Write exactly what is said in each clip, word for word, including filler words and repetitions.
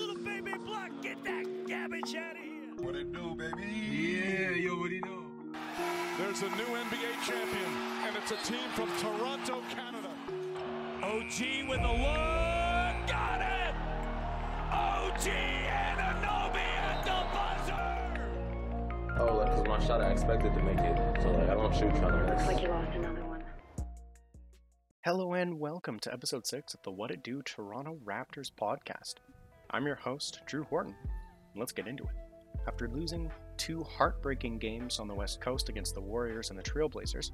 little baby block. Get that garbage out of here. What it do, baby? Yeah, yo, what it do? There's a new N B A champion, and it's a team from Toronto, Canada. O G with the look. Got it! O G Anunoby at the buzzer! Oh, like, because my shot, I expected to make it. So, like, I don't shoot trying to miss. Looks like you lost another one. Hello and welcome to episode six of the What It Do Toronto Raptors podcast. I'm your host, Drew Horton. Let's get into it. After losing two heartbreaking games on the West Coast against the Warriors and the Trailblazers,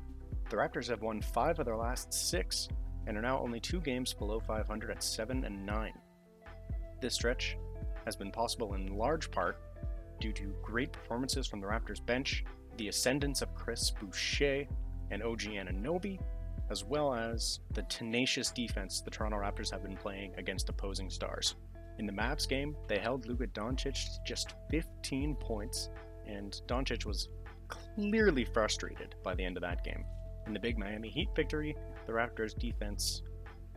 the Raptors have won five of their last six and are now only two games below five hundred at seven and nine. This stretch has been possible in large part due to great performances from the Raptors bench, the ascendance of Chris Boucher and O G Anunoby, as well as the tenacious defense the Toronto Raptors have been playing against opposing stars. In the Mavs game, they held Luka Doncic to just fifteen points, and Doncic was clearly frustrated by the end of that game. In the big Miami Heat victory, the Raptors' defense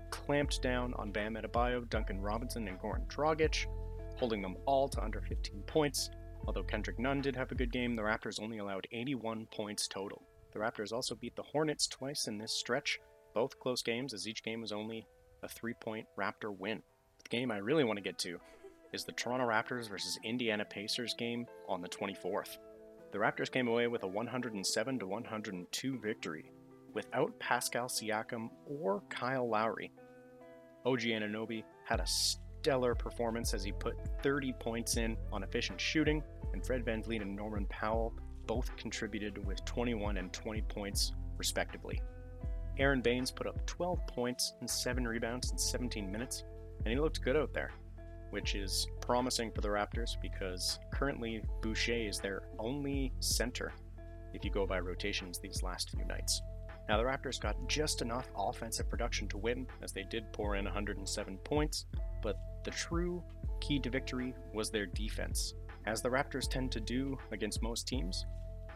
clamped down on Bam Adebayo, Duncan Robinson, and Goran Dragic, holding them all to under fifteen points. Although Kendrick Nunn did have a good game, the Raptors only allowed eighty-one points total. The Raptors also beat the Hornets twice in this stretch, both close games, as each game was only a three-point Raptor win. The game I really want to get to is the Toronto Raptors versus Indiana Pacers game on the twenty-fourth. The Raptors came away with a one oh seven to one oh two victory, without Pascal Siakam or Kyle Lowry. O G Anunoby had a stellar performance as he put thirty points in on efficient shooting, and Fred VanVleet and Norman Powell both contributed with twenty-one and twenty points, respectively. Aaron Baines put up twelve points and seven rebounds in seventeen minutes, and he looked good out there, which is promising for the Raptors because currently Boucher is their only center, if you go by rotations these last few nights. Now, the Raptors got just enough offensive production to win, as they did pour in one hundred seven points, but the true key to victory was their defense. As the Raptors tend to do against most teams,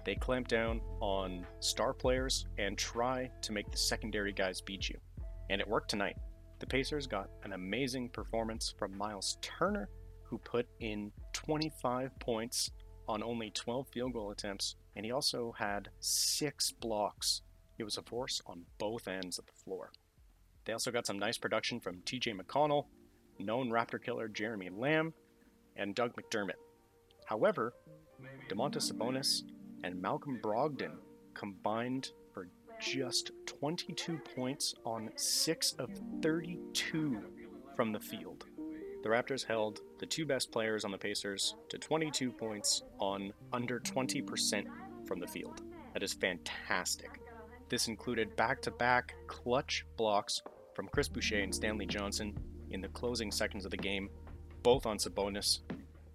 they clamp down on star players and try to make the secondary guys beat you. And it worked tonight. The Pacers got an amazing performance from Myles Turner, who put in twenty-five points on only twelve field goal attempts, and he also had six blocks. He was a force on both ends of the floor. They also got some nice production from T J McConnell, known Raptor killer Jeremy Lamb, and Doug McDermott. However, DeMonta Sabonis and Malcolm Brogdon combined for just twenty-two points on six of thirty-two from the field. The Raptors held the two best players on the Pacers to twenty-two points on under twenty percent from the field. That is fantastic. This included back-to-back clutch blocks from Chris Boucher and Stanley Johnson in the closing seconds of the game, both on Sabonis,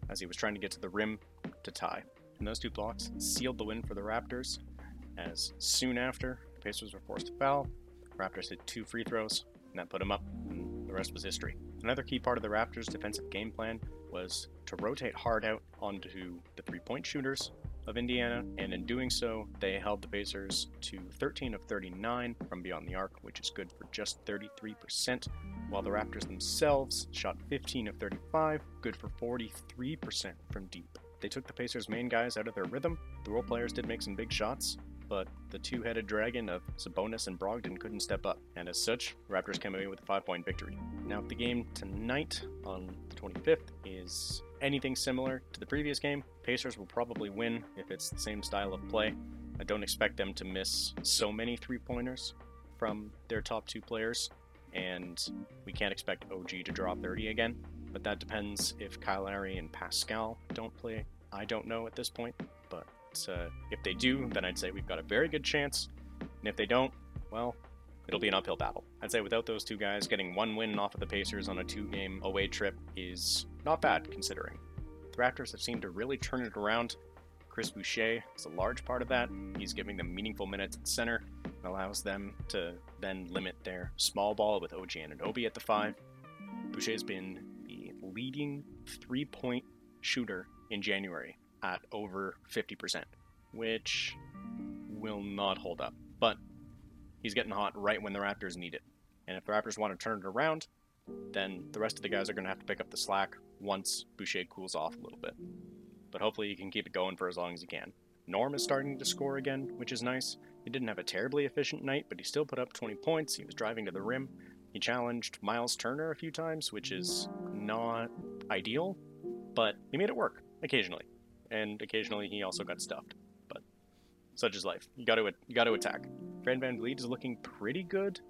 as he was trying to get to the rim to tie. And those two blocks sealed the win for the Raptors, as soon after, the Pacers were forced to foul. The Raptors hit two free throws, and that put them up, and the rest was history. Another key part of the Raptors' defensive game plan was to rotate hard out onto the three-point shooters of Indiana, and in doing so, they held the Pacers to thirteen of thirty-nine from beyond the arc, which is good for just thirty-three percent, while the Raptors themselves shot fifteen of thirty-five, good for forty-three percent from deep. They took the Pacers' main guys out of their rhythm. The role players did make some big shots, but the two-headed dragon of Sabonis and Brogdon couldn't step up, and as such, the Raptors came away with a five-point victory. Now, if the game tonight on the twenty-fifth is anything similar to the previous game, Pacers will probably win if it's the same style of play. I don't expect them to miss so many three-pointers from their top two players, and we can't expect O G to draw thirty again, but that depends if Kyle Lowry and Pascal don't play. I don't know at this point, but uh, if they do, then I'd say we've got a very good chance, and if they don't, well, it'll be an uphill battle. I'd say without those two guys, getting one win off of the Pacers on a two-game away trip is not bad, considering. The Raptors have seemed to really turn it around. Chris Boucher is a large part of that. He's giving them meaningful minutes at center and allows them to then limit their small ball with O G Anunoby at the five. Boucher's been the leading three-point shooter in January at over fifty percent, which will not hold up. But he's getting hot right when the Raptors need it. And if the Raptors want to turn it around, then the rest of the guys are going to have to pick up the slack once Boucher cools off a little bit. But hopefully he can keep it going for as long as he can. Norm is starting to score again, which is nice. He didn't have a terribly efficient night, but he still put up twenty points. He was driving to the rim. He challenged Myles Turner a few times, which is not ideal, but he made it work occasionally. And occasionally he also got stuffed, but such is life. You got to you got to attack. Fred VanVleet is looking pretty good.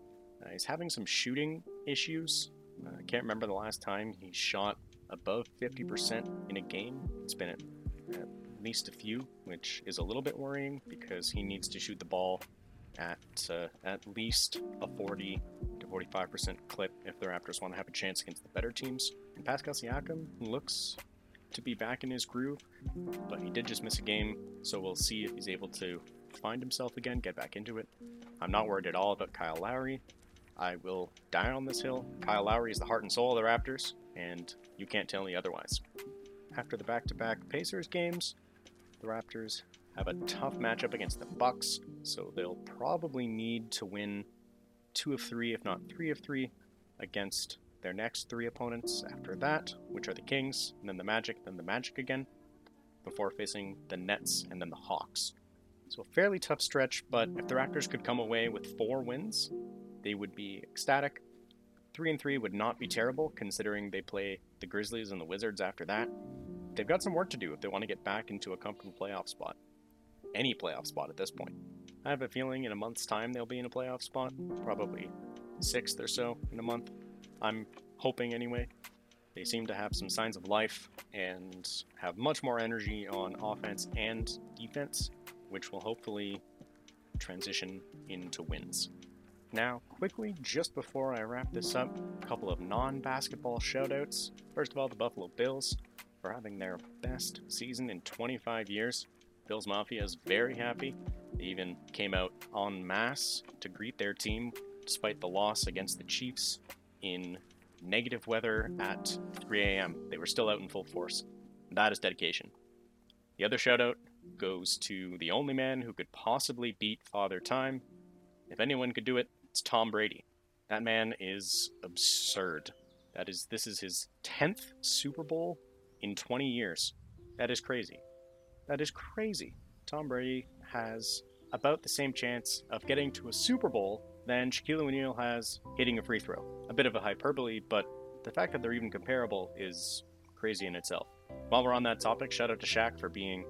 Uh, he's having some shooting issues. I uh, can't remember the last time he shot above fifty percent in a game. It's been at, at least a few, which is a little bit worrying because he needs to shoot the ball at uh, at least a forty to forty-five percent clip if the Raptors want to have a chance against the better teams. And Pascal Siakam looks to be back in his groove, but he did just miss a game, so we'll see if he's able to find himself again, get back into it. I'm not worried at all about Kyle Lowry. I will die on this hill. Kyle Lowry is the heart and soul of the Raptors, and you can't tell me otherwise. After the back-to-back Pacers games, the Raptors have a tough matchup against the Bucks, so they'll probably need to win two of three, if not three of three, against their next three opponents after that, which are the Kings, and then the Magic, then the Magic again, before facing the Nets and then the Hawks. So a fairly tough stretch, but if the Raptors could come away with four wins, they would be ecstatic. Three and three would not be terrible, considering they play the Grizzlies and the Wizards after that. They've got some work to do if they want to get back into a comfortable playoff spot. Any playoff spot at this point. I have a feeling in a month's time they'll be in a playoff spot, probably sixth or so in a month. I'm hoping anyway. They seem to have some signs of life and have much more energy on offense and defense, which will hopefully transition into wins. Now, quickly, just before I wrap this up, a couple of non-basketball shoutouts. First of all, the Buffalo Bills for having their best season in twenty-five years. Bills Mafia is very happy. They even came out en masse to greet their team, despite the loss against the Chiefs in negative weather at three a.m. They were still out in full force. That is dedication. The other shoutout goes to the only man who could possibly beat Father Time. If anyone could do it, it's Tom Brady. That man is absurd. That is, this is his tenth Super Bowl in twenty years. That is crazy. That is crazy. Tom Brady has about the same chance of getting to a Super Bowl than Shaquille O'Neal has hitting a free throw. A bit of a hyperbole, but the fact that they're even comparable is crazy in itself. While we're on that topic, shout out to Shaq for being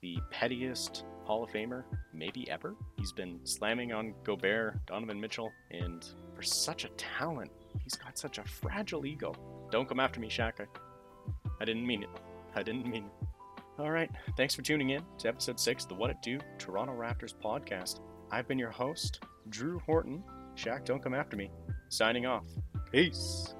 the pettiest Hall of Famer maybe ever. He's been slamming on Gobert, Donovan Mitchell, and for such a talent, he's got such a fragile ego. Don't come after me, Shaq. I, I didn't mean it. I didn't mean it. All right, thanks for tuning in to episode six, the What It Do Toronto Raptors podcast. I've been your host, Drew Horton. Shaq, don't come after me. Signing off. Peace.